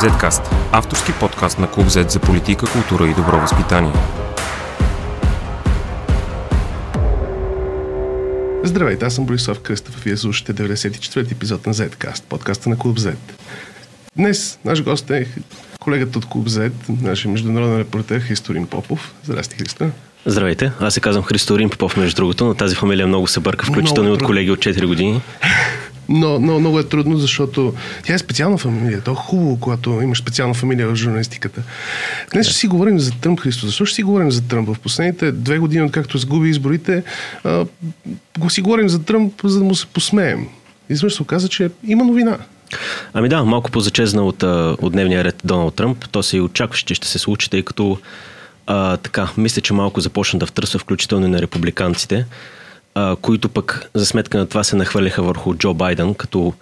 Зеткаст – авторски подкаст на Клуб Зет за политика, култура и добро възпитание. Здравейте, аз съм Борислав Крестов, вие слушате 94-ти епизод на Зеткаст, подкаста на Клуб Зет. Днес наш гост е колегата от Клуб Зет, нашия международен репортер Хисторин Попов. Здрасти, Христо. Здравейте, аз се казвам Хисторин Попов, между другото, но тази фамилия много се бърка, включително и от колеги от 4 години. Но много е трудно, защото тя е специална фамилия. То е хубаво, когато имаш специална фамилия в журналистиката. Днес ще си говорим за Тръмп, Христо. Защо ще си говорим за Тръмп? В последните 2 години, откакто сгуби изборите, го си говорим за Тръмп, за да му се посмеем. Изведнъж се оказа, че има новина. Ами да, малко позачезна от дневния ред Доналд Тръмп. То се и очакваше, че ще се случи, тъй като мисля, че малко започна да втърсва, включително и на републиканците, които пък за сметка на това се нахвърляха върху Джо Байден, като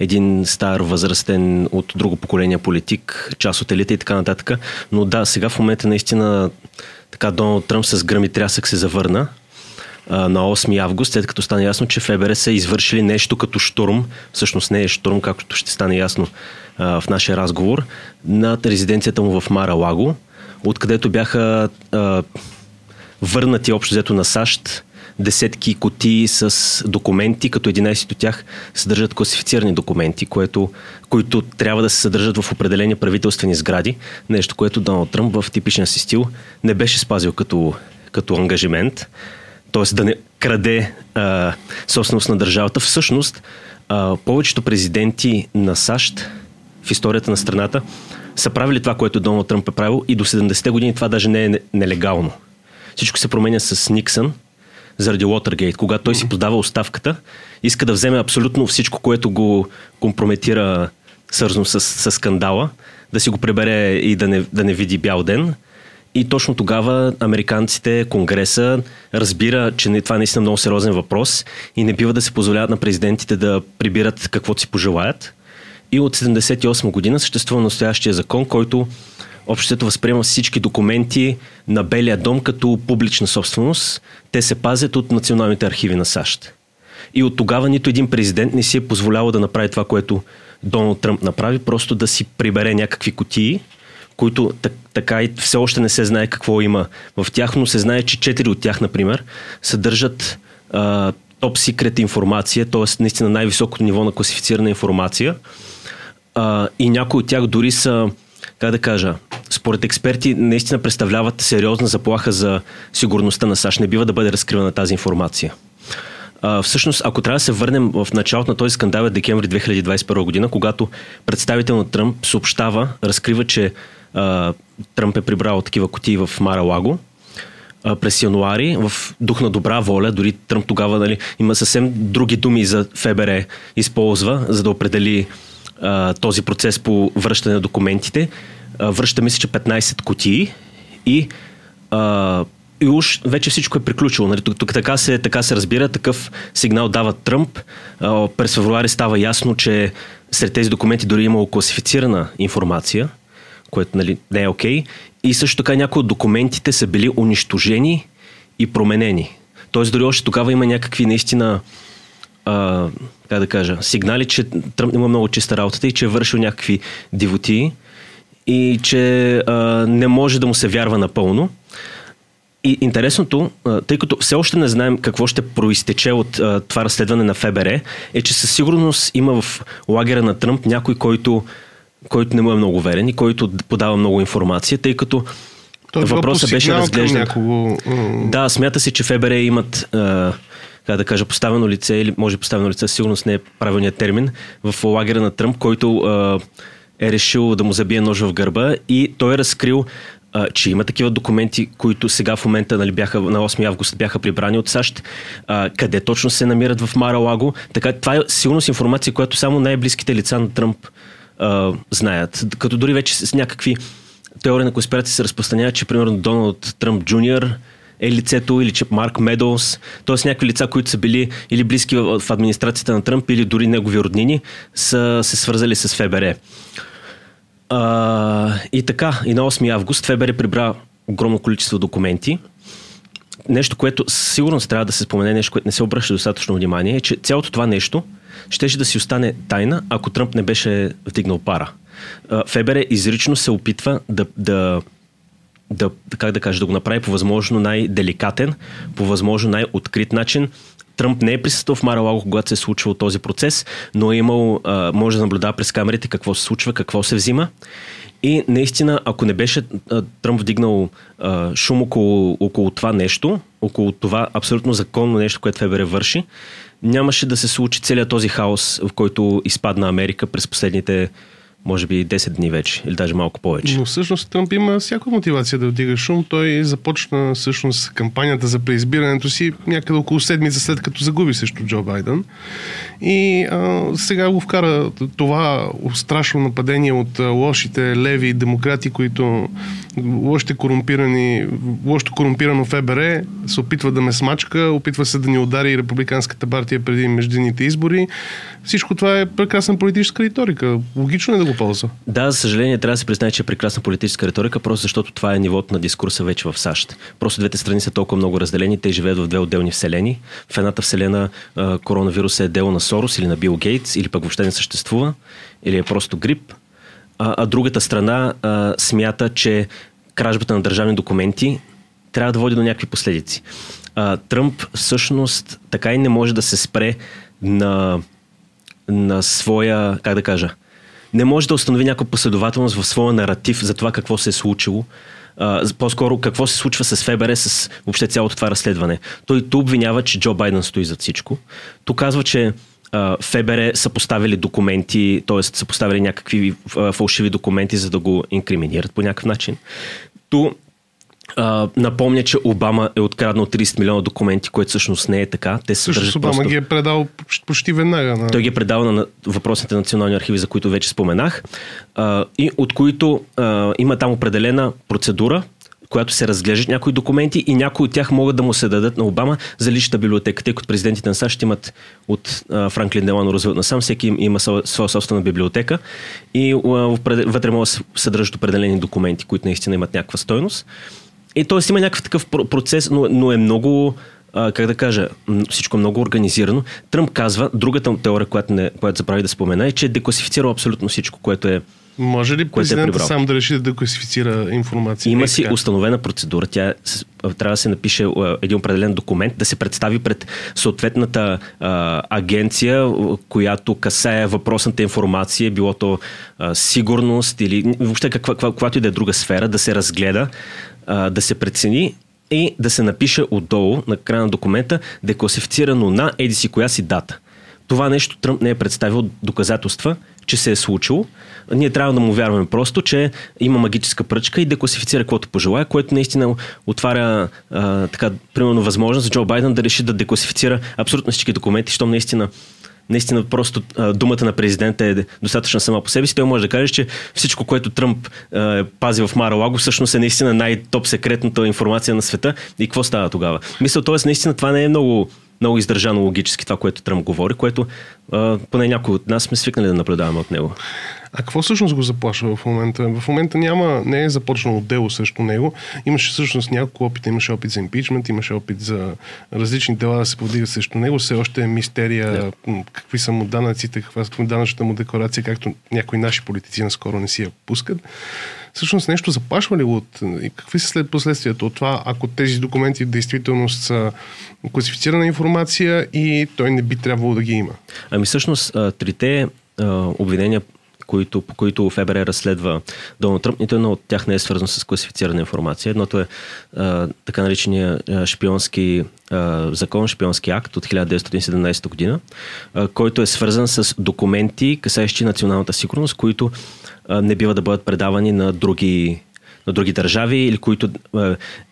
един стар, възрастен от друго поколение политик, част от елита и така нататък. Но да, сега в момента наистина така Доналд Тръмп с гръм и трясък се завърна на 8 август, след като стане ясно, че ФБР са извършили нещо като щурм, всъщност не е щурм, както ще стане ясно в нашия разговор, над резиденцията му в Мар-а-Лаго, откъдето бяха върнати общо взето на САЩ десетки кутии с документи, като 11 от тях съдържат класифицирани документи, които трябва да се съдържат в определени правителствени сгради. Нещо, което Доналд Тръмп в типичния си стил не беше спазил като ангажимент. Т.е. да не краде собственост на държавата. Всъщност, повечето президенти на САЩ в историята на страната са правили това, което Доналд Тръмп е правил, и до 70-те години това даже не е нелегално. Всичко се променя с Никсън заради Уотъргейт. Когато той си подава оставката, иска да вземе абсолютно всичко, което го компрометира, свързано с скандала, да си го прибере и да не види бял ден. И точно тогава американците, Конгреса разбира, че това е наистина много сериозен въпрос и не бива да се позволяват на президентите да прибират каквото си пожелаят. И от 1978 година съществува настоящия закон, който обществото възприема всички документи на Белия дом като публична собственост. Те се пазят от националните архиви на САЩ. И от тогава нито един президент не си е позволявал да направи това, което Доналд Тръмп направи, просто да си прибере някакви кутии, които така и все още не се знае какво има в тях, но се знае, че 4 от тях, например, съдържат топ-секрет информация, т.е. наистина най-високото ниво на класифицирана информация. И някои от тях дори са, как да кажа, според експерти наистина представляват сериозна заплаха за сигурността на САЩ. Не бива да бъде разкривана тази информация. Всъщност, ако трябва да се върнем в началото на този скандал в декември 2021 година, когато представител на Тръмп съобщава, разкрива, че Тръмп е прибрал такива кутии в Мар-а-Лаго през януари, в дух на добра воля, дори Тръмп тогава има съвсем други думи за ФБР, използва, за да определи този процес по връщане на документите. Връща, мисля, че 15 кутии и уж вече всичко е приключило. Нали? Така се разбира, такъв сигнал дава Тръмп. През февруари става ясно, че сред тези документи дори имало класифицирана информация, което не е окей. И също така някои от документите са били унищожени и променени. Тоест дори още тогава има някакви наистина сигнали, че Тръмп има много чиста работата и че е вършил някакви дивотии и че не може да му се вярва напълно. И интересното, тъй като все още не знаем какво ще проистече от това разследване на ФБР, е, че със сигурност има в лагера на Тръмп някой, който не му е много верен и който подава много информация, тъй като въпросът беше разглеждан. Някого... Да, смята се, че ФБР имат поставено лице, или може поставено лице, сигурност не е правилният термин, в лагера на Тръмп, който е решил да му забие нож в гърба, и той е разкрил, че има такива документи, които сега в момента на 8 август бяха прибрани от САЩ, къде точно се намират в Мар-а-Лаго. Така, това е сигурност информация, която само най-близките лица на Тръмп знаят. Като дори вече с някакви теории на конспирация се разпространяват, че примерно Доналд Тръмп Джуниор е лицето, или че Марк Медоус, т.е. някакви лица, които са били или близки в администрацията на Тръмп, или дори негови роднини, са се свързали с ФБР. И така, и на 8 август ФБР прибра огромно количество документи. Нещо, което сигурно трябва да се спомене, нещо, което не се обръща достатъчно внимание, е, че цялото това нещо щеше да си остане тайна, ако Тръмп не беше вдигнал пара. ФБР изрично се опитва да го направи по възможно най-деликатен, по възможно най-открит начин. Тръмп не е присъствал в Мар-а-Лаго, когато се е случвал този процес, но е имал, може да наблюдава през камерите какво се случва, какво се взима. И наистина, ако не беше Тръмп вдигнал шум около това нещо, около това абсолютно законно нещо, което ФБР върши, нямаше да се случи целият този хаос, в който изпадна Америка през последните може би 10 дни вече, или даже малко повече. Но всъщност Тръмп има всяка мотивация да вдига шум. Той започна всъщност кампанията за преизбирането си някъде около седмица след като загуби срещу Джо Байден. И сега го вкара това страшно нападение от лошите леви демократи, които лошо корумпирано ФБР се опитва да ме смачка, опитва се да ни удари и републиканската партия преди междинните избори. Всичко това е прекрасна политическа риторика. Логично е да го ползва. Да, за съжаление, трябва да се признае, че е прекрасна политическа риторика, просто защото това е нивото на дискурса вече в САЩ. Просто двете страни са толкова много разделени, те живеят в две отделни вселени. В едната вселена коронавирус е дело на Сорос или на Бил Гейтс, или пък въобще не съществува, или е просто грип. А другата страна смята, че кражбата на държавни документи трябва да води до някакви последици. Тръмп всъщност така и не може да се спре на своя, как да кажа, не може да установи някаква последователност в своя наратив за това какво се е случило. По-скоро какво се случва с ФБР, с въобще цялото това разследване. Той тук обвинява, че Джо Байден стои зад всичко. Тук казва, че ФБР са поставили документи, т.е. са поставили някакви фалшиви документи, за да го инкриминират по някакъв начин. Ту напомня, че Обама е откраднал 30 милиона документи, което всъщност не е така. Те се държат Обама просто... ги е предал почти веднага. Той ги е предал на въпросните национални архиви, за които вече споменах, и от които има там определена процедура, която се разглеждат някои документи и някои от тях могат да му се дадат на Обама за личната библиотека. Тъй като президентите на САЩ имат от Франклин Делано Рузвелт насам, всеки има своя собствена библиотека и вътре могат да се държат определени документи, които наистина имат някаква стойност. И т.е. има някакъв такъв процес, но е много, как да кажа, всичко е много организирано. Тръмп казва, другата теория, която забрави да спомена, е, че е декласифицирал абсолютно всичко, което е. Може ли президентът сам да реши да декласифицира информация? Има си установена процедура. Тя трябва да се напише един определен документ, да се представи пред съответната агенция, която касае въпросната информация, било то сигурност или въобще каквато и да е друга сфера, да се разгледа, да се прецени и да се напише отдолу на края на документа декласифицирано на еди си коя си дата. Това нещо Тръмп не е представил доказателства, че се е случило. Ние трябва да му вярваме просто, че има магическа пръчка и декласифицира каквото пожелая, което наистина отваря така, примерно възможност за Джо Байден да реши да декласифицира абсолютно всички документи, щом наистина просто думата на президента е достатъчна сама по себе си. Той може да каже, че всичко, което Тръмп пази в Мар-а-Лаго, всъщност е наистина най-топ секретната информация на света. И какво става тогава? Мисля, т.е. наистина това не е много издържано логически това, което Тръмп говори, което поне някои от нас сме свикнали да наблюдаваме от него. А какво всъщност го заплашва в момента? В момента не е започнало дело срещу него. Имаше всъщност няколко опита. Имаше опит за импичмент, имаше опит за различни дела да се повдигат срещу него. Все още е мистерия какви са му данъците, каква е данъчната му декларация, както някои наши политици наскоро не си я пускат. Всъщност нещо заплашва ли от... И какви са след последствията от това, ако тези документи в действителност са класифицирана информация и той не би трябвало да ги има? Ами всъщност трите обвинения, по които ФБР разследва Доналд Тръмп, нито едно от тях не е свързано с класифицирана информация. Едното е така наречения шпионски закон, шпионски акт от 1917 година, който е свързан с документи, касаещи националната сигурност, които не бива да бъдат предавани на други държави или които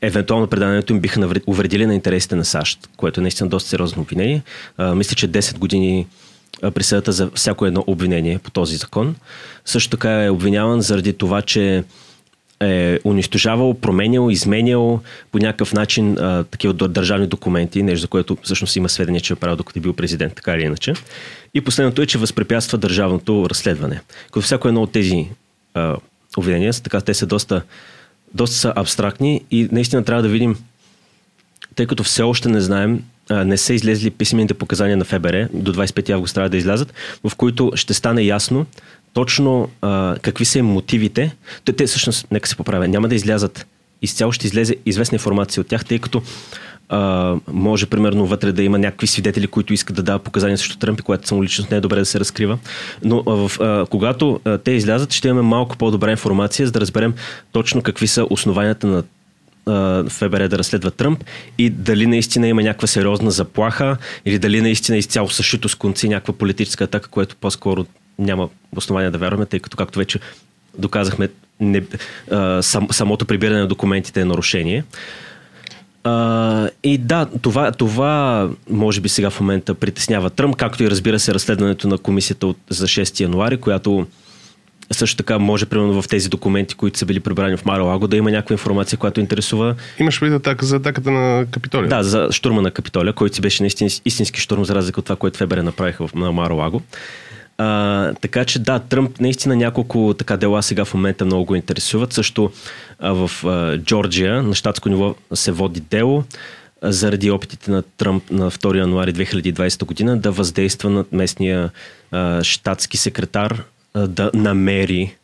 евентуално предаването им биха увредили на интересите на САЩ, което е наистина доста сериозно обвинение. Мисля, че 10 години присъдата за всяко едно обвинение по този закон. Също така е обвиняван заради това, че е унищожавал, променял, изменял по някакъв начин такива държавни документи, нещо за което всъщност има сведения, че е правил докато е бил президент, така или иначе. И последното е, че възпрепятства държавното разследване. Като всяко едно от тези обвинения, така те са доста абстрактни и наистина трябва да видим тъй като все още не знаем, не са излезли писмените показания на ФБР, до 25 август трябва да излязат, в които ще стане ясно точно какви са им мотивите. Те всъщност, нека се поправя, няма да излязат изцяло, ще излезе известна информация от тях, тъй като може примерно вътре да има някакви свидетели, които искат да дават показания срещу Тръмп, и което самоличност не е добре да се разкрива. Но когато те излязат, ще имаме малко по-добра информация, за да разберем точно какви са основанията на ФБР да разследва Тръмп и дали наистина има някаква сериозна заплаха или дали наистина изцяло съшито с конци някаква политическа атака, което по-скоро няма основания да вярваме, тъй като, както вече доказахме, самото прибиране на документите е нарушение. И да, това може би сега в момента притеснява Тръмп, както и разбира се разследването на комисията за 6 януари, която също така може, примерно в тези документи, които са били прибрани в Мар-а-Лаго, да има някаква информация, която интересува. Имаш предвид за атаката на Капитолия? Да, за щурма на Капитолия, който си беше наистина истински щурм, за разлика от това, което ФБР направиха на Мар-а-Лаго. Така че да, Тръмп наистина няколко така дела сега в момента много го интересуват. Също в Джорджия на щатско ниво се води дело заради опитите на Тръмп на 2 януари 2020 година да въздейства над местния щатски секретар да намери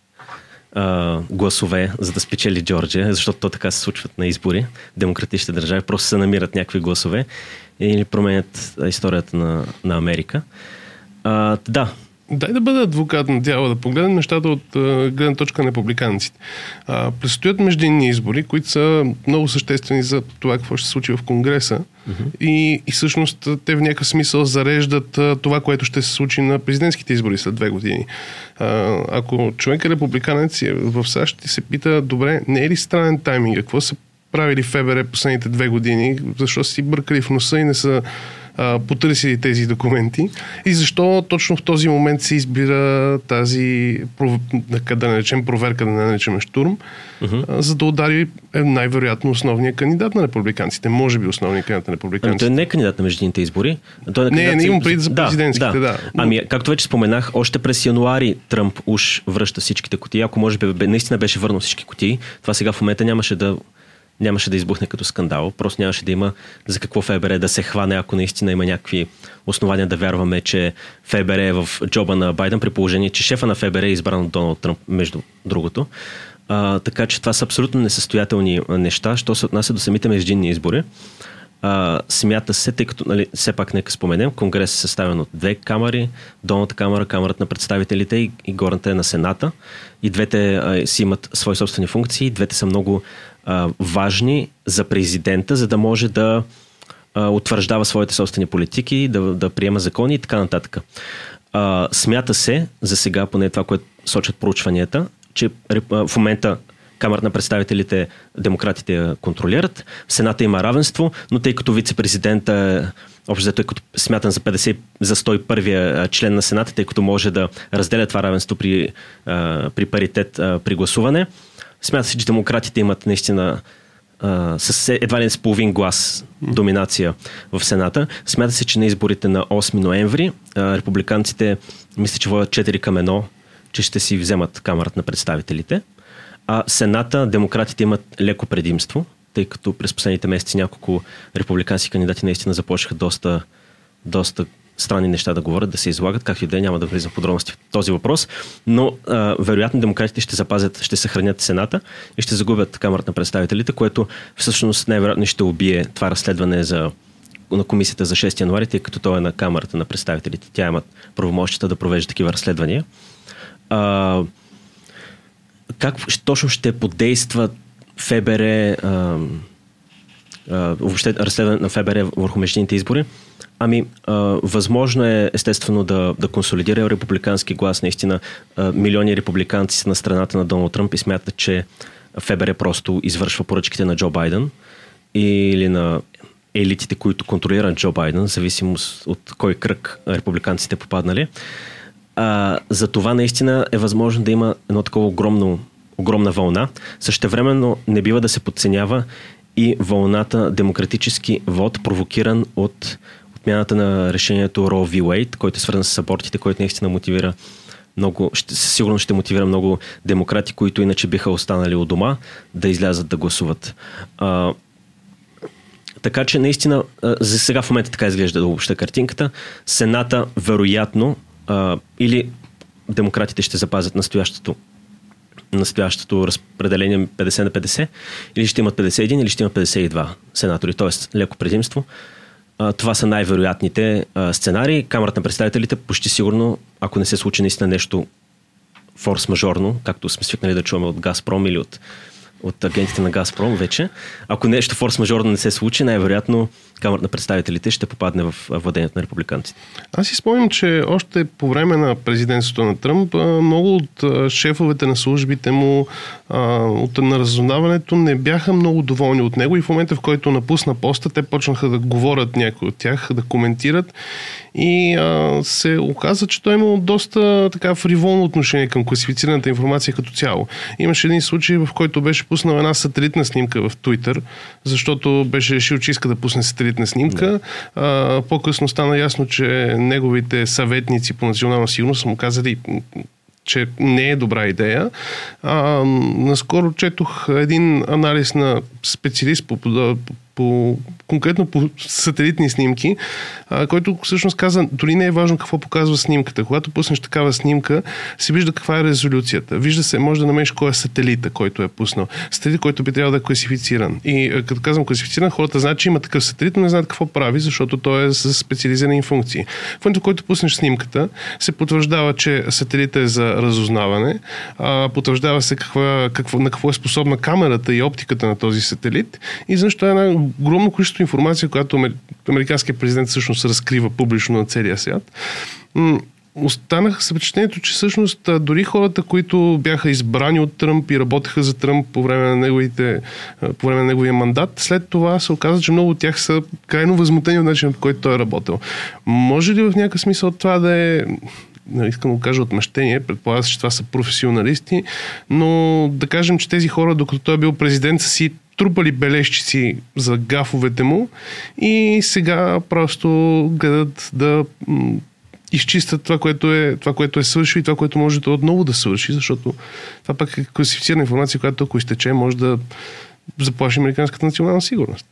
гласове, за да спечели Джорджия, защото то така се случват на избори. Демократичните държави просто се намират някакви гласове или променят историята на Америка. Да. Дай да бъда адвокат на дявола, да погледнем нещата от гледна точка на републиканците. Предстоят междинни избори, които са много съществени за това какво ще се случи в Конгреса. Mm-hmm. И всъщност те в някакъв смисъл зареждат това, което ще се случи на президентските избори след 2 години. Ако човек е републиканец в САЩ и се пита, добре, не е ли странен тайминг? Какво са правили ФБР последните 2 години? Защо си бъркали в носа и не са потърсили тези документи и защо точно в този момент се избира тази, да наречем проверка, да наречем щурм, uh-huh, за да удари най-вероятно основния кандидат на републиканците. Може би основния кандидат на републиканците. Той не е кандидат на междинните избори. Той е не имам преди за президентските, да. Но... както вече споменах, още през януари Тръмп уж връща всичките кутии. Ако може би наистина беше върнал всички кутии, това сега в момента нямаше да избухне като скандал, просто нямаше да има за какво ФБР да се хване, ако наистина има някакви основания да вярваме, че ФБР е в джоба на Байден, при положение, че шефа на ФБР е избран от Доналд Тръмп, между другото. Така че това са абсолютно несъстоятелни неща, що се отнася до самите междинни избори. Смята се, тъй като, все пак нека споменем, Конгрес е съставен от 2 камари, долната камара, камарата на представителите и горната е на Сената. И двете си имат свои собствени функции, двете са много важни за президента, за да може да утвърждава своите собствени политики, да приема закони и така нататък. Смята се, за сега, поне това, което сочат проучванията, че в момента Камарата на представителите демократите я контролират, в Сената има равенство, но тъй като вице-президента общо е като смятан за 101-я член на Сената, тъй като може да разделя това равенство при паритет при гласуване, смята се, че демократите имат наистина с едва ли с половин глас доминация в Сената. Смята се, че на изборите на 8 ноември републиканците мисля, че водят 4-1, че ще си вземат Камарата на представителите. А Сената, демократите имат леко предимство, тъй като през последните месеци няколко републикански кандидати наистина започнаха доста странни неща да говорят, да се излагат, както и да няма да влизам в подробности в този въпрос, но вероятно демократите ще съхранят Сената и ще загубят Камарата на представителите, което всъщност най-вероятно ще убие това разследване на комисията за 6 януари, тъй като той е на Камарата на представителите. Тя имат правомощията да провежда такива разследвания. Как точно ще подейства ФБР, въобще разследване на ФБР върху междинните избори? Възможно е естествено да консолидира републикански глас. Наистина милиони републиканци са на страната на Доналд Тръмп и смятат, че ФБР просто извършва поръчките на Джо Байден или на елитите, които контролират Джо Байден, в зависимост от кой кръг републиканците попаднали. За това наистина е възможно да има едно такова огромна вълна. Същевременно не бива да се подценява и вълната демократически вод, провокиран от отмяната на решението Ро v. Уейд, който е свързан с абортите, който наистина мотивира много, сигурно ще мотивира много демократи, които иначе биха останали у дома, да излязат да гласуват. Така че наистина, за сега в момента така изглежда да обобща картинката. Сената вероятно или демократите ще запазят настоящото разпределение 50 на 50, или ще имат 51, или ще имат 52 сенатори, т.е. леко предимство. Това са най-вероятните сценарии. Камерата на представителите почти сигурно, ако не се случи наистина нещо форс-мажорно, както сме свикнали да чуваме от Газпром или от агентите на Газпром вече, ако нещо форс-мажорно не се случи, най-вероятно Камерата на представителите ще попадне в владението на републиканците. Аз си спомням, че още по време на президентството на Тръмп много от шефовете на службите му от разузнаването не бяха много доволни от него и в момента, в който напусна поста, те почнаха да говорят някои от тях, да коментират и се оказа, че той имал доста така фриволно отношение към класифицираната информация като цяло. Имаше един случай, в който беше пуснал една сателитна снимка в Twitter, защото беше решил, че иска да пусне сателитна снимка. Да. По-късно стана ясно, че неговите съветници по национална сигурност са му казали, че не е добра идея. Наскоро четох един анализ на специалист по конкретно по сателитни снимки, който всъщност каза, дори не е важно какво показва снимката. Когато пуснеш такава снимка, се вижда каква е резолюцията. Вижда се, може да намериш кой е сателита, който е пуснал. Сателит, който би трябвало да е класифициран. И като казвам класифициран, хората знаят, че има такъв сателит, но не знаят какво прави, защото той е с специализирани функции. В момента, в който пуснеш снимката, се потвърждава, че сателита е за разузнаване, потвърждава се на какво е способна камерата и оптиката на този сателит и защо е една огромно количество информация, която американският президент всъщност разкрива публично на целия свят. Останах с впечатлението, че всъщност дори хората, които бяха избрани от Тръмп и работеха за Тръмп по време на неговия мандат, след това се оказа, че много от тях са крайно възмутени от начинът, по който той е работил. Може ли в някакъв смисъл това да е... искам да го кажа отмъщение, предполага се, че това са професионалисти, но да кажем, че тези хора, докато той е бил президент, са си трупали бележчици за гафовете му и сега просто гледат да изчистят това, което е свършил и това, което може да отново да свърши, защото това пък е класифицирана информация, която ако изтече, може да заплаши американската национална сигурност.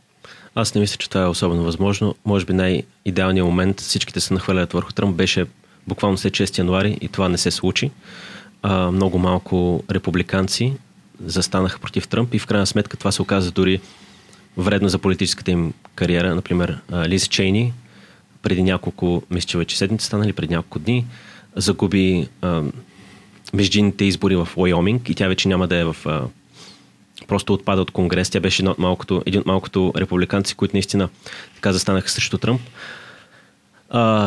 Аз не мисля, че това е особено възможно. Може би най-идеалният момент, всичките се нахвърлят върху Тръмп, беше буквално след 6 януари и това не се случи. Много малко републиканци застанаха против Тръмп и в крайна сметка това се оказа дори вредно за политическата им кариера. Например, Лиз Чейни преди няколко седмици станали, преди няколко дни, загуби междинните избори в Уайоминг и тя вече няма да е в... просто отпада от Конгрес. Тя беше един от малкото републиканци, които наистина така застанаха срещу Тръмп.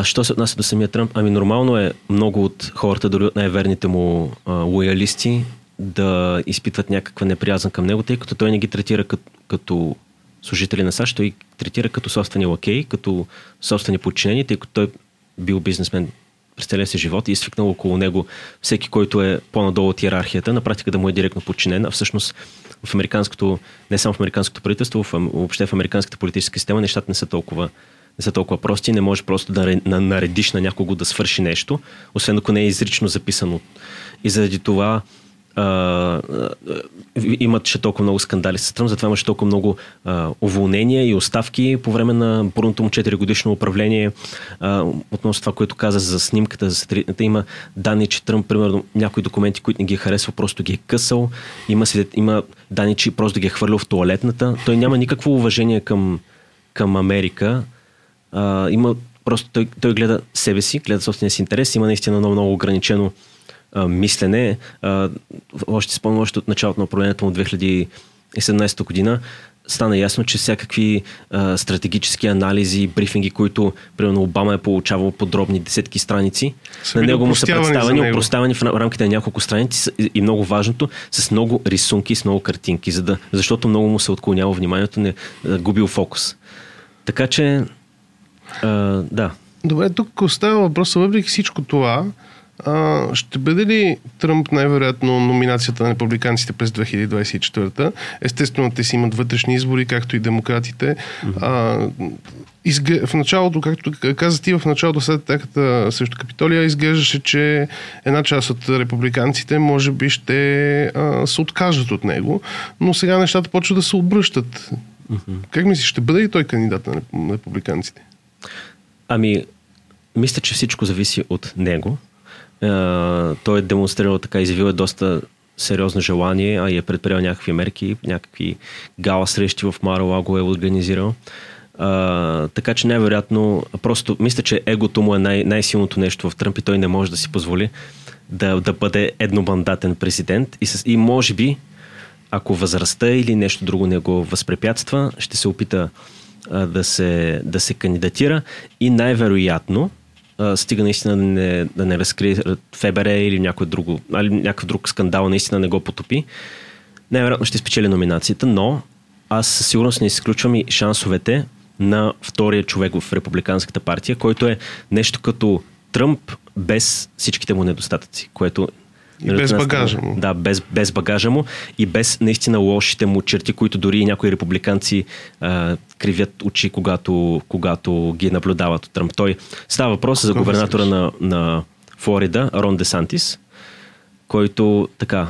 Що се отнася до самия Тръмп? Нормално е много от хората, дори от най-верните му лоялисти, да изпитват някаква неприязан към него, тъй като той не ги третира като служители на САЩ, той ги третира като собствени лакеи, като собствени подчинени, тъй като той бил бизнесмен през целия си живот и свикнал около него всеки, който е по-надолу от иерархията, на практика да му е директно подчинен, а всъщност в американското, не само в американското правителство, въобще в американската политическа система нещата не са толкова прости, не можеш просто да наредиш на някого да свърши нещо, освен ако не е изрично записано. И заради това имаше толкова много скандали с Тръмп, затова имаше толкова много уволнения и оставки по време на бурното му 4-годишно управление. Относно това, което каза за снимката, за сателитната, има данни, че Тръмп, примерно, някои документи, които не ги е харесвал, просто ги е късал. Има данни, че просто ги е хвърлял в тоалетната. Той няма никакво уважение към Америка. Има просто той гледа себе си, гледа собствения си интерес, има наистина много ограничено мислене. Още спомням, още от началото на управлението му 2017 година стана ясно, че всякакви стратегически анализи, брифинги, които примерно Обама е получавал подробни десетки страници, на него му са представени, опроставени в рамките на няколко страници и много важното, с много рисунки, с много картинки, защото много му се отклонява вниманието, не губил фокус. Така че да. Добре, тук остава въпроса, въпреки всичко това, ще бъде ли Тръмп най-вероятно номинацията на републиканците през 2024? Естествено, те си имат вътрешни избори, както и демократите. В началото, както каза ти, в началото след атаката срещу Капитолия, изглеждаше, че една част от републиканците може би ще се откажат от него, но сега нещата почват да се обръщат. Как мислиш, ще бъде ли той кандидат на републиканците? Ами, мисля, че всичко зависи от него. Той е демонстрирал така, изявил е доста сериозно желание, а и е предприел някакви мерки, някакви гала срещи в Мар-а-Лаго е организирал. Така че най-вероятно, просто мисля, че егото му е най-силното нещо в Тръмп и той не може да си позволи да бъде едномандатен президент и може би, ако възрастта или нещо друго не го възпрепятства, ще се опита да се кандидатира и най-вероятно стига наистина да не разкрие ФБР или някакъв друг скандал, наистина не го потопи. Най-вероятно ще спечели номинацията, но аз със сигурност не изключвам и шансовете на втория човек в републиканската партия, който е нещо като Тръмп без всичките му недостатъци, което... И без багажа му. Да, без багажа му и без наистина лошите му черти, които дори и някои републиканци кривят очи, когато ги наблюдават от Тръмп. Той става въпрос за губернатора на Флорида, Рон Десантис, който така...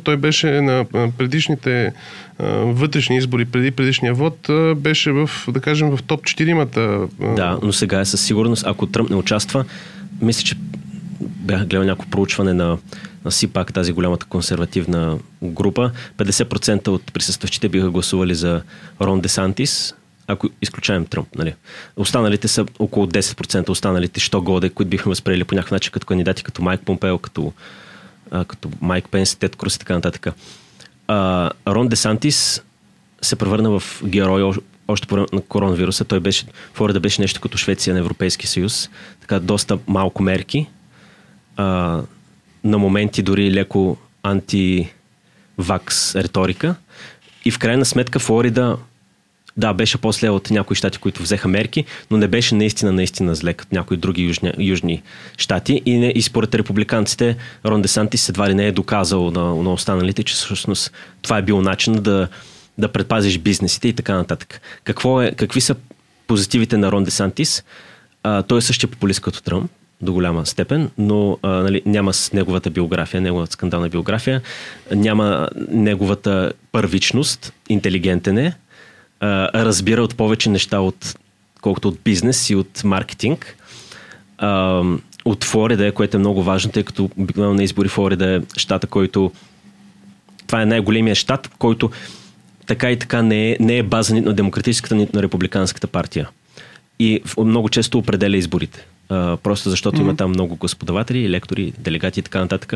Той беше на предишните вътрешни избори, преди предишния вод, беше в, да кажем, в топ 4-мата. Да, но сега е със сигурност, ако Тръмп не участва, мисля, че бях гледал някакво проучване на СИПАК, тази голямата консервативна група. 50% от присъстващите биха гласували за Рон Десантис, ако изключаем Тръмп, нали. Останалите са около 10%, останалите що-годе, които бихме възприели по някакъв начин като кандидати, като Майк Помпео, като Майк Пенс, Тед Круз и така нататък. Рон Десантис се превърна в герой още по време на коронавируса. Той беше, Флорида беше нещо като Швеция на Европейския съюз. Така доста малко мерки. На моменти дори леко анти-вакс риторика. И в крайна сметка Флорида, да, беше после от някои щати, които взеха мерки, но не беше наистина зле като някои други южни щати. И според републиканците Рон Десантис едва ли не е доказал на останалите, че всъщност това е бил начин да предпазиш бизнесите и така нататък. Какви са позитивите на Рон Десантис? Той е същия популист като Тръмп до голяма степен, но нали, няма с неговата биография, неговата скандална биография, няма неговата първичност, интелигентен е, разбира от повече неща, колкото от бизнес и от маркетинг. От Флорида е, което е много важно, тъй като обикновено на избори Флорида е щата, който... Това е най-големия щат, който така и така не е база нито на демократическата, нито на републиканската партия. И много често определя изборите. Просто защото има там много господаватели, лектори, делегати и така нататък.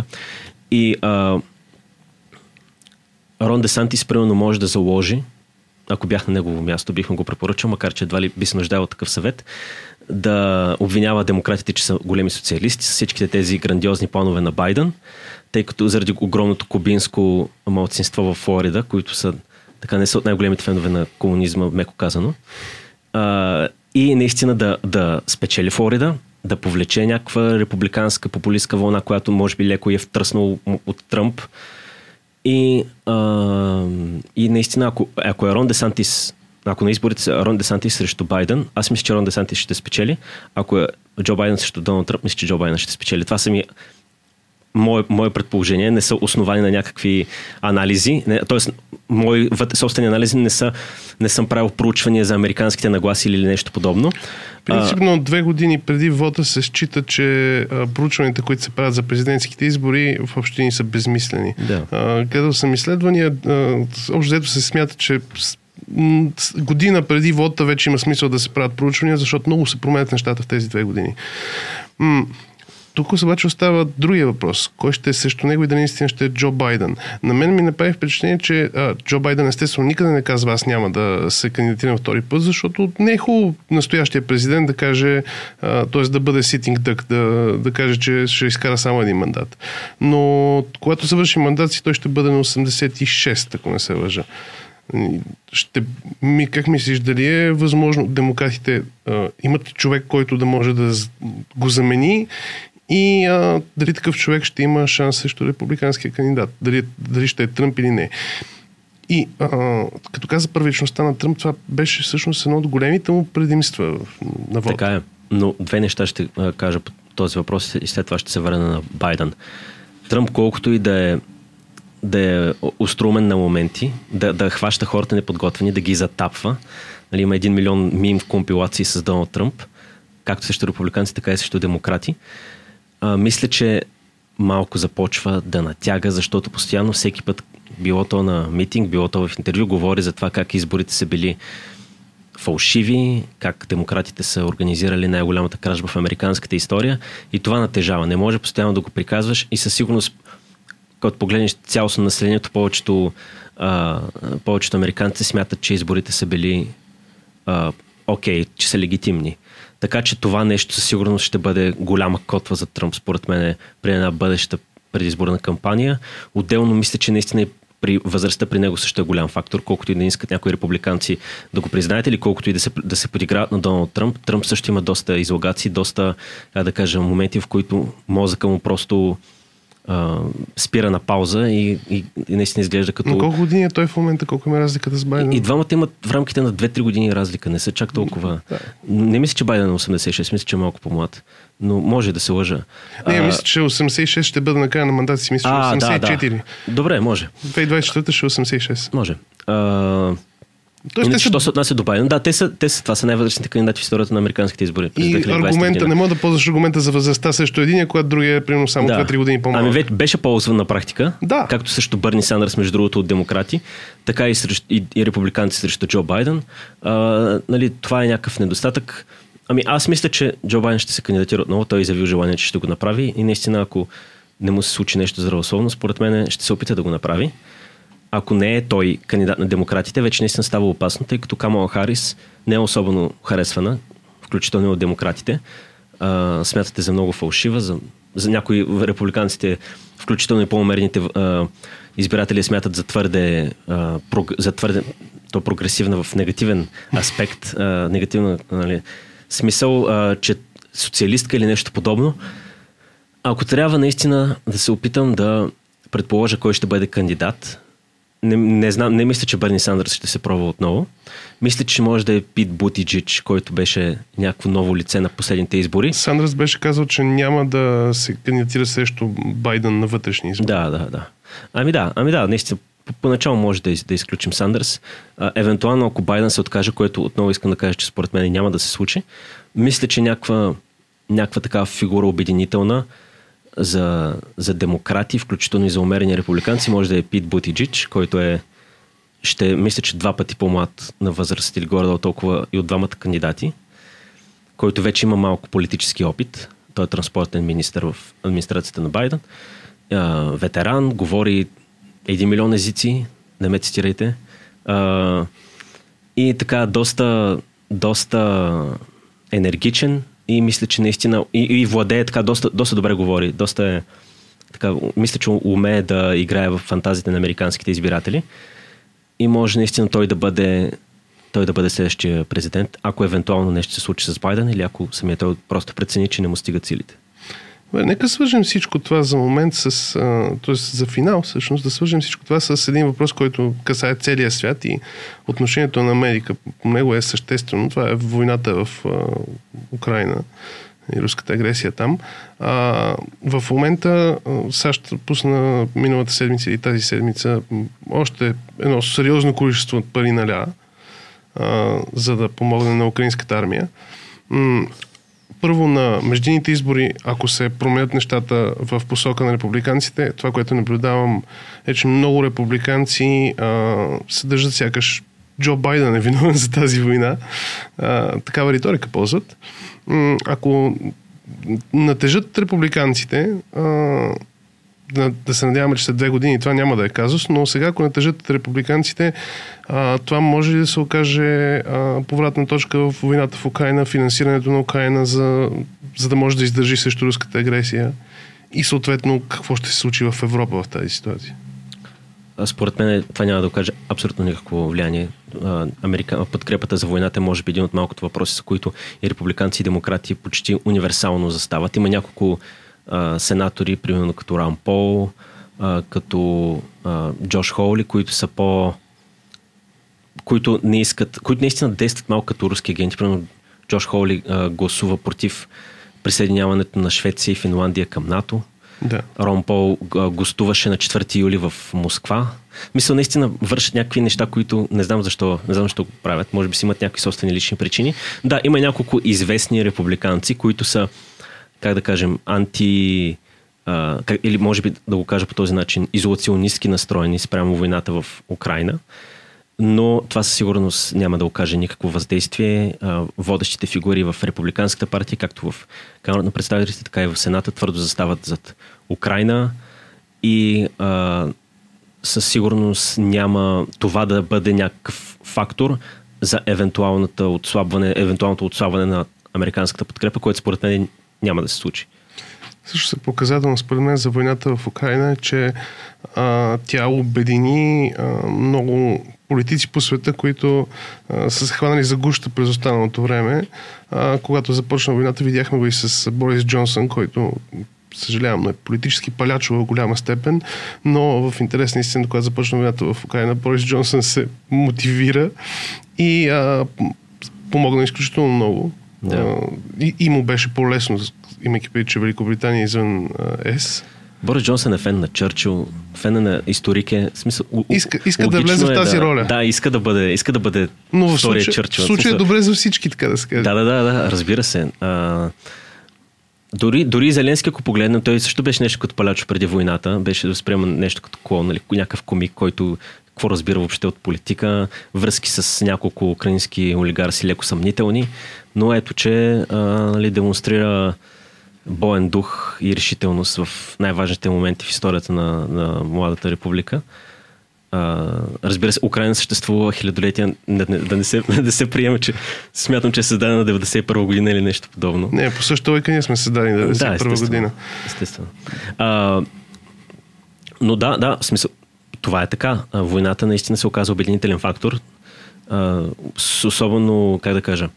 И Рон Десантис примерно може да заложи, ако бях на негово място, бих му го препоръчал, макар че едва ли би се нуждал от такъв съвет, да обвинява демократите, че са големи социалисти, с всичките тези грандиозни планове на Байден, тъй като заради огромното кубинско малцинство във Флорида, които са така не са от най-големите фенове на комунизма, меко казано, и наистина да спечели Флорида, да повлече някаква републиканска популистка вълна, която може би леко е втръснал от Тръмп. И наистина, ако е Рон Десантис, ако на изборите са Рон Десантис срещу Байден, аз мисля, че Рон Десантис ще спечели. Ако е Джо Байден срещу Доналд Тръмп, мисля, че Джо Байден ще спечели. Това са мое предположение, не са основани на някакви анализи. Тоест, мои собствени анализи не съм правил проучвания за американските нагласи или нещо подобно. Принципно 2 години преди вота се счита, че проучванията, които се правят за президентските избори, в общини са безмислени. Да. Гледал съм изследвания, общо дето се смята, че година преди вота вече има смисъл да се правят проучвания, защото много се променят нещата в тези 2 години. Тук обаче остава другия въпрос. Кой ще е срещу него и да наистина ще е Джо Байден? На мен ми направи впечатление, че Джо Байден естествено никъде не казва, аз няма да се кандидатирам втори път, защото не е хубаво настоящия президент да каже, т.е. да бъде sitting duck, да каже, че ще изкара само един мандат. Но когато завърши мандат си, той ще бъде на 86, ако не се лъжа. Как мислиш, дали е възможно демократите имат човек, който да може да го замени? И дали такъв човек ще има шанс срещу републиканския кандидат? Дали ще е Тръмп или не? И като каза първичността на Тръмп, това беше всъщност едно от големите му предимства на вода. Така е, но 2 неща ще кажа по този въпрос и след това ще се върна на Байден. Тръмп, колкото и да е да е остроумен на моменти, да хваща хората неподготвени, да ги затапва. Нали, има 1 милион мим компилации с Доналд Тръмп, както срещу републиканци, така и срещу демократи. Мисля, че малко започва да натяга, защото постоянно всеки път, било то на митинг, било то в интервю, говори за това как изборите са били фалшиви, как демократите са организирали най-голямата кражба в американската история и това натежава. Не може постоянно да го приказваш и със сигурност, когато погледнеш цялостно населението, повечето американци смятат, че изборите са били окей, че са легитимни. Така че това нещо със сигурност ще бъде голяма котва за Тръмп, според мен, при една бъдеща предизборна кампания. Отделно мисля, че наистина при възрастта при него също е голям фактор, колкото и да искат някои републиканци да го признаят или колкото и да се подиграват на Доналд Тръмп. Тръмп също има доста излагации, доста, да кажа, моменти, в които мозъка му просто спира на пауза и наистина изглежда като... Но колко години е той в момента? Колко има разликата с Байден? И двамата имат в рамките на 2-3 години разлика. Не са чак толкова... Да. Не мисля, че Байден е 86, мисля, че е малко по-млад. Но може да се лъжа. Не, мисля, че 86 ще бъде на края на мандата си. Мисля, че 84. Да. Добре, може. 2024 ще 86. Може. Иначе, що се отнася до Байден? Да, това са най-възрастните кандидати в историята на американските избори. И аргумента, не мога да ползваш аргумента за възрастта срещу единия, когато другия е примерно само 2-3 години по-малък. Ами вече беше ползван на практика, както също Бърни Сандърс, между другото, от демократи, така и републиканци срещу Джо Байден. Нали, това е някакъв недостатък. Ами аз мисля, че Джо Байден ще се кандидатира отново, той изявил желание, че ще го направи и наистина, ако не му се случи нещо здравословно, според мен ще се опита да го направи. Ако не е той кандидат на демократите, вече наистина става опасно, тъй като Камала Харис не е особено харесвана, включително и от демократите. Смятате за много фалшива, за някои републиканците, включително и по-умерните избиратели смятат за твърде прогресивна в негативен аспект, негативна, нали, смисъл, че социалистка или нещо подобно. Ако трябва наистина да се опитам да предположа кой ще бъде кандидат, не знам, не мисля, че Бърни Сандърс ще се пробва отново. Мисля, че може да е Пит Бутиджич, който беше някакво ново лице на последните избори. Сандърс беше казал, че няма да се кандидатира срещу Байден на вътрешни избори. Да. Ами да, наистина, поначало може да изключим Сандърс. Евентуално, ако Байден се откаже, което отново искам да кажа, че според мен няма да се случи, мисля, че някаква такава фигура обединителна за демократи, включително и за умерени републиканци, може да е Пит Бутиджич, който мисля, че 2 пъти по-млад на възраст или горе-долу толкова и от двамата кандидати, който вече има малко политически опит. Той е транспортен министър в администрацията на Байден. Ветеран, говори 1 милион езици, не ме цитирайте. И така, доста енергичен, и мисля, че наистина и владее така, доста добре говори. Доста е така, мисля, че умее да играе в фантазиите на американските избиратели. И може наистина той да бъде следващия президент, ако евентуално нещо се случи с Байден или ако самият той просто прецени, че не му стигат силите. Нека свържем всичко това за момент с... т.е. за финал, всъщност, да свържем всичко това с един въпрос, който касае целия свят и отношението на Америка. По него е съществено. Това е войната в Украина и руската агресия там. В момента САЩ пусна миналата седмица или тази седмица още едно сериозно количество от пари наля, за да помогне на украинската армия. Първо, на междинните избори, ако се променят нещата в посока на републиканците, това, което наблюдавам, е, че много републиканци се държат сякаш Джо Байден е виновен за тази война. Такава риторика ползват. Ако натежат републиканците, да се надяваме, че след 2 години това няма да е казус, но сега, ако натежат републиканците, това може да се окаже повратна точка в войната в Украина, финансирането на Украина, за да може да издържи срещу руската агресия и съответно какво ще се случи в Европа в тази ситуация. Според мен това няма да окаже абсолютно никакво влияние. Подкрепата за войната е може би един от малкото въпроси, за които и републиканци и демократи почти универсално застават. Има няколко сенатори, примерно като Ром Пол, като Джош Хоули, които са които не искат, които наистина действат малко като руски агенти. Примерно Джош Хоули гласува против присъединяването на Швеция и Финландия към НАТО. Да. Ром Пол гостуваше на 4 юли в Москва. Мисля, наистина вършат някакви неща, които не знам защо го правят. Може би си имат някакви собствени лични причини. Да, има няколко известни републиканци, които са, как да кажем, анти... или може би да го кажа по този начин, изолационистки настроени спрямо войната в Украина. Но това със сигурност няма да окаже никакво въздействие. Водещите фигури в Републиканската партия, както в Камерата на представителите, така и в Сената, твърдо застават зад Украина и със сигурност няма това да бъде някакъв фактор за евентуалното отслабване на американската подкрепа, което според мен няма да се случи. Също се показателно според мен за войната в Украина е, че тя обедини много политици по света, които са се хванали за гуща през останалото време. Когато започна войната, видяхме го и с Борис Джонсън, който, съжалявам, е политически палячо в голяма степен, но в интерес на истина, когато започна войната в Украина, Борис Джонсън се мотивира и помогна изключително много. Да. И му беше по-лесно, имайки преди, че Великобритания е извън ЕС. Борис Джонсън е фен на Чърчилл, фен на историк е. Смисъл, иска да влезе в тази роля. Да, иска да бъде но втория Чърчилл. В случай е добре за всички, така да се каже. Да, разбира се. Дори Зеленски, ако погледнем, той също беше нещо като палячо преди войната. Беше да спрема нещо като клоун, нали, някакъв комик, който какво разбира въобще от политика, връзки с няколко украински олигарси леко съмнителни, но ето, че демонстрира боен дух и решителност в най-важните моменти в историята на Младата република. Разбира се, Украина съществува хилядолетия, да не се приема, че смятам, че е създадена 91 година или нещо подобно. Не, по същата логика ние сме създадени 91 година. Да, естествено. Но да, в смисъл, това е така. Войната наистина се оказа обединителен фактор. Особено, как да кажа,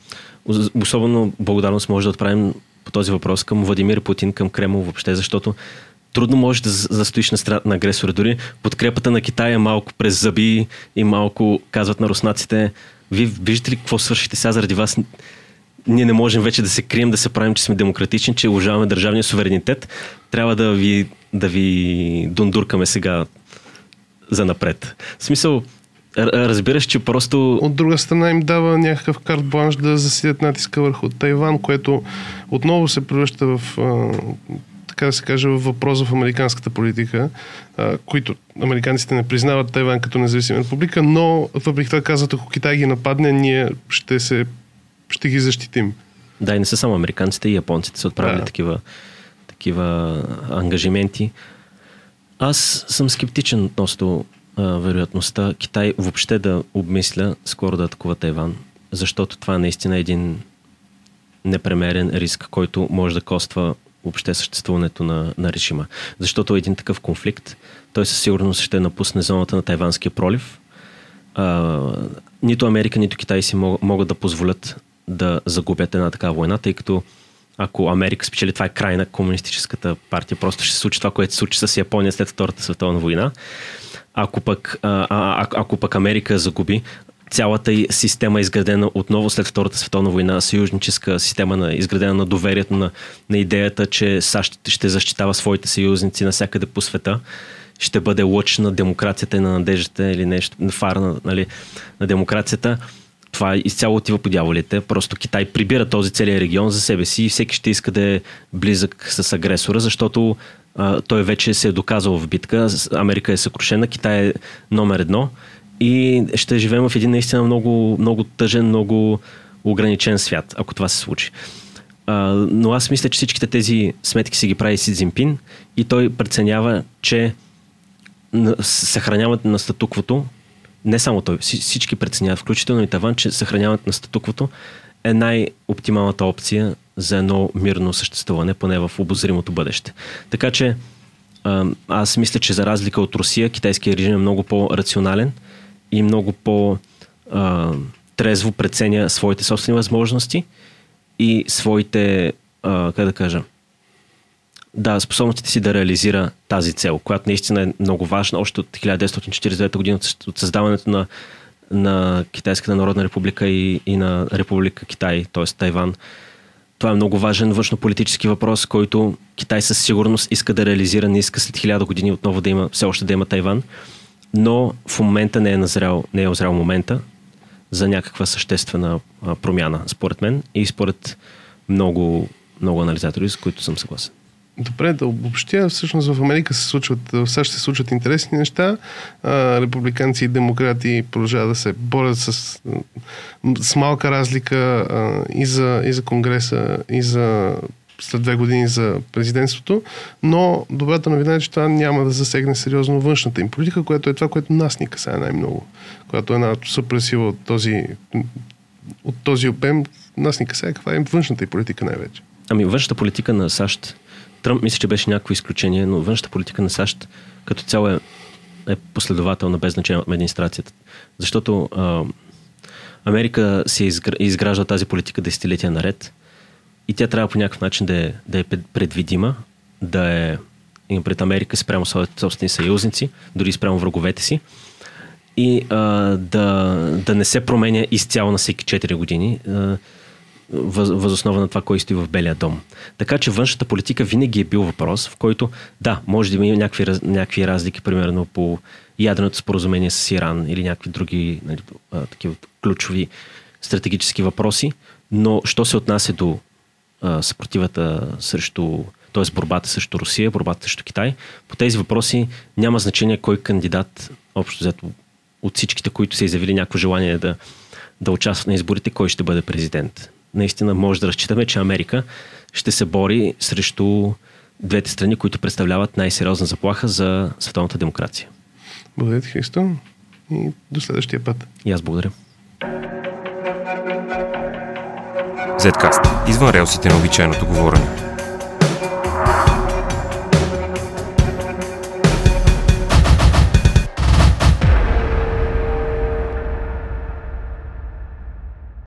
особено благодарност може да отправим по този въпрос към Владимир Путин, към Кремъл въобще, защото трудно можеш да застоиш на страната на агресора. Дори подкрепата на Китай е малко през зъби и малко казват на руснаците: вие виждате ли какво свършите сега заради вас? Ние не можем вече да се крием, да се правим, че сме демократични, че уважаваме държавния суверенитет. Трябва да ви дундуркаме сега за напред. В смисъл, разбираш, че просто... От друга страна им дава някакъв карт-бланш да засилят натиска върху Тайван, което отново се превръща в, така да се каже, в въпрос в американската политика, които американците не признават Тайван като независима република, но въпреки това казват, ако Китай ги нападне, ние ще ги защитим. Да, и не са само американците, и японците са отправили такива ангажименти. Аз съм скептичен относно вероятността Китай въобще да обмисля скоро да атакува Тайван, защото това наистина е един непремерен риск, който може да коства въобще съществуването на режима. Защото един такъв конфликт, той със сигурност ще напусне зоната на Тайванския пролив. Нито Америка, нито Китай си могат да позволят да загубят една такава война, тъй като ако Америка спечели, това е край на комунистическата партия. Просто ще се случи това, което се случи с Япония след Втората световна война. Ако пък Америка загуби, цялата й система е изградена отново след Втората световна война, съюзническа система, изградена на доверието, на идеята, че САЩ ще защитава своите съюзници навсякъде по света. Ще бъде лъч на демокрацията и на надеждата или нещо, на фара, нали, на демокрацията. Това изцяло отива по дяволите. Просто Китай прибира този целия регион за себе си и всеки ще иска да е близък с агресора, защото той вече се е доказал в битка. Америка е съкрушена, Китай е номер едно и ще живеем в един наистина много, много тъжен, много ограничен свят, ако това се случи. Но аз мисля, че всичките тези сметки си ги прави Си Цзинпин и той преценява, че съхраняването на статуквото, не само той, всички преценяват, включително и Тайван, че съхраняването на статуквото е най-оптималната опция за едно мирно съществуване, поне в обозримото бъдеще. Така че аз мисля, че за разлика от Русия, китайският режим е много по-рационален и много по-трезво преценя своите собствени възможности и своите, как да кажа, способностите си да реализира тази цел, която наистина е много важна още от 1949 година, от създаването на Китайската народна република и на Република Китай, т.е. Тайван. Това е много важен външнополитически въпрос, който Китай със сигурност иска да реализира, не иска след 1000 години отново да има, все още да има Тайван, но в момента не е озрял момента за някаква съществена промяна, според мен и според много, много анализатори, с които съм съгласен. Добре, да обобщя, всъщност в Америка в САЩ се случват интересни неща. Републиканци и демократи продължават да се борят с малка разлика и за Конгреса, и за след 2 години за президентството, но добрата новина е, че това няма да засегне сериозно външната им политика, което е това, което нас ни касае най-много. Когато е една съпресива от този обем, нас ни касае каква е външната и политика най-вече. Ами външната политика на САЩ, Тръмп мисля, че беше някакво изключение, но външната политика на САЩ като цяло е последователна без значение от администрацията. Защото Америка се изгражда тази политика десетилетия наред и тя трябва по някакъв начин да е предвидима, да е пред Америка спрямо собствени съюзници, дори спрямо враговете си и да не се променя изцяло на всеки 4 години. Възоснова на това, кой стои в Белия дом. Така че външната политика винаги е бил въпрос, в който да, може да има някакви разлики, примерно по ядреното споразумение с Иран или някакви други такива ключови стратегически въпроси, но що се отнася до съпротивата срещу, т.е. борбата срещу Русия, борбата срещу Китай, по тези въпроси няма значение кой кандидат, общо взето от всичките, които са изявили някакво желание да участват на изборите, кой ще бъде президент. Наистина може да разчитаме, че Америка ще се бори срещу двете страни, които представляват най-сериозна заплаха за световната демокрация. Благодаря ти, Христо, и до следващия път. И аз благодаря. Zcast. Извън релсите на обичайното говорене.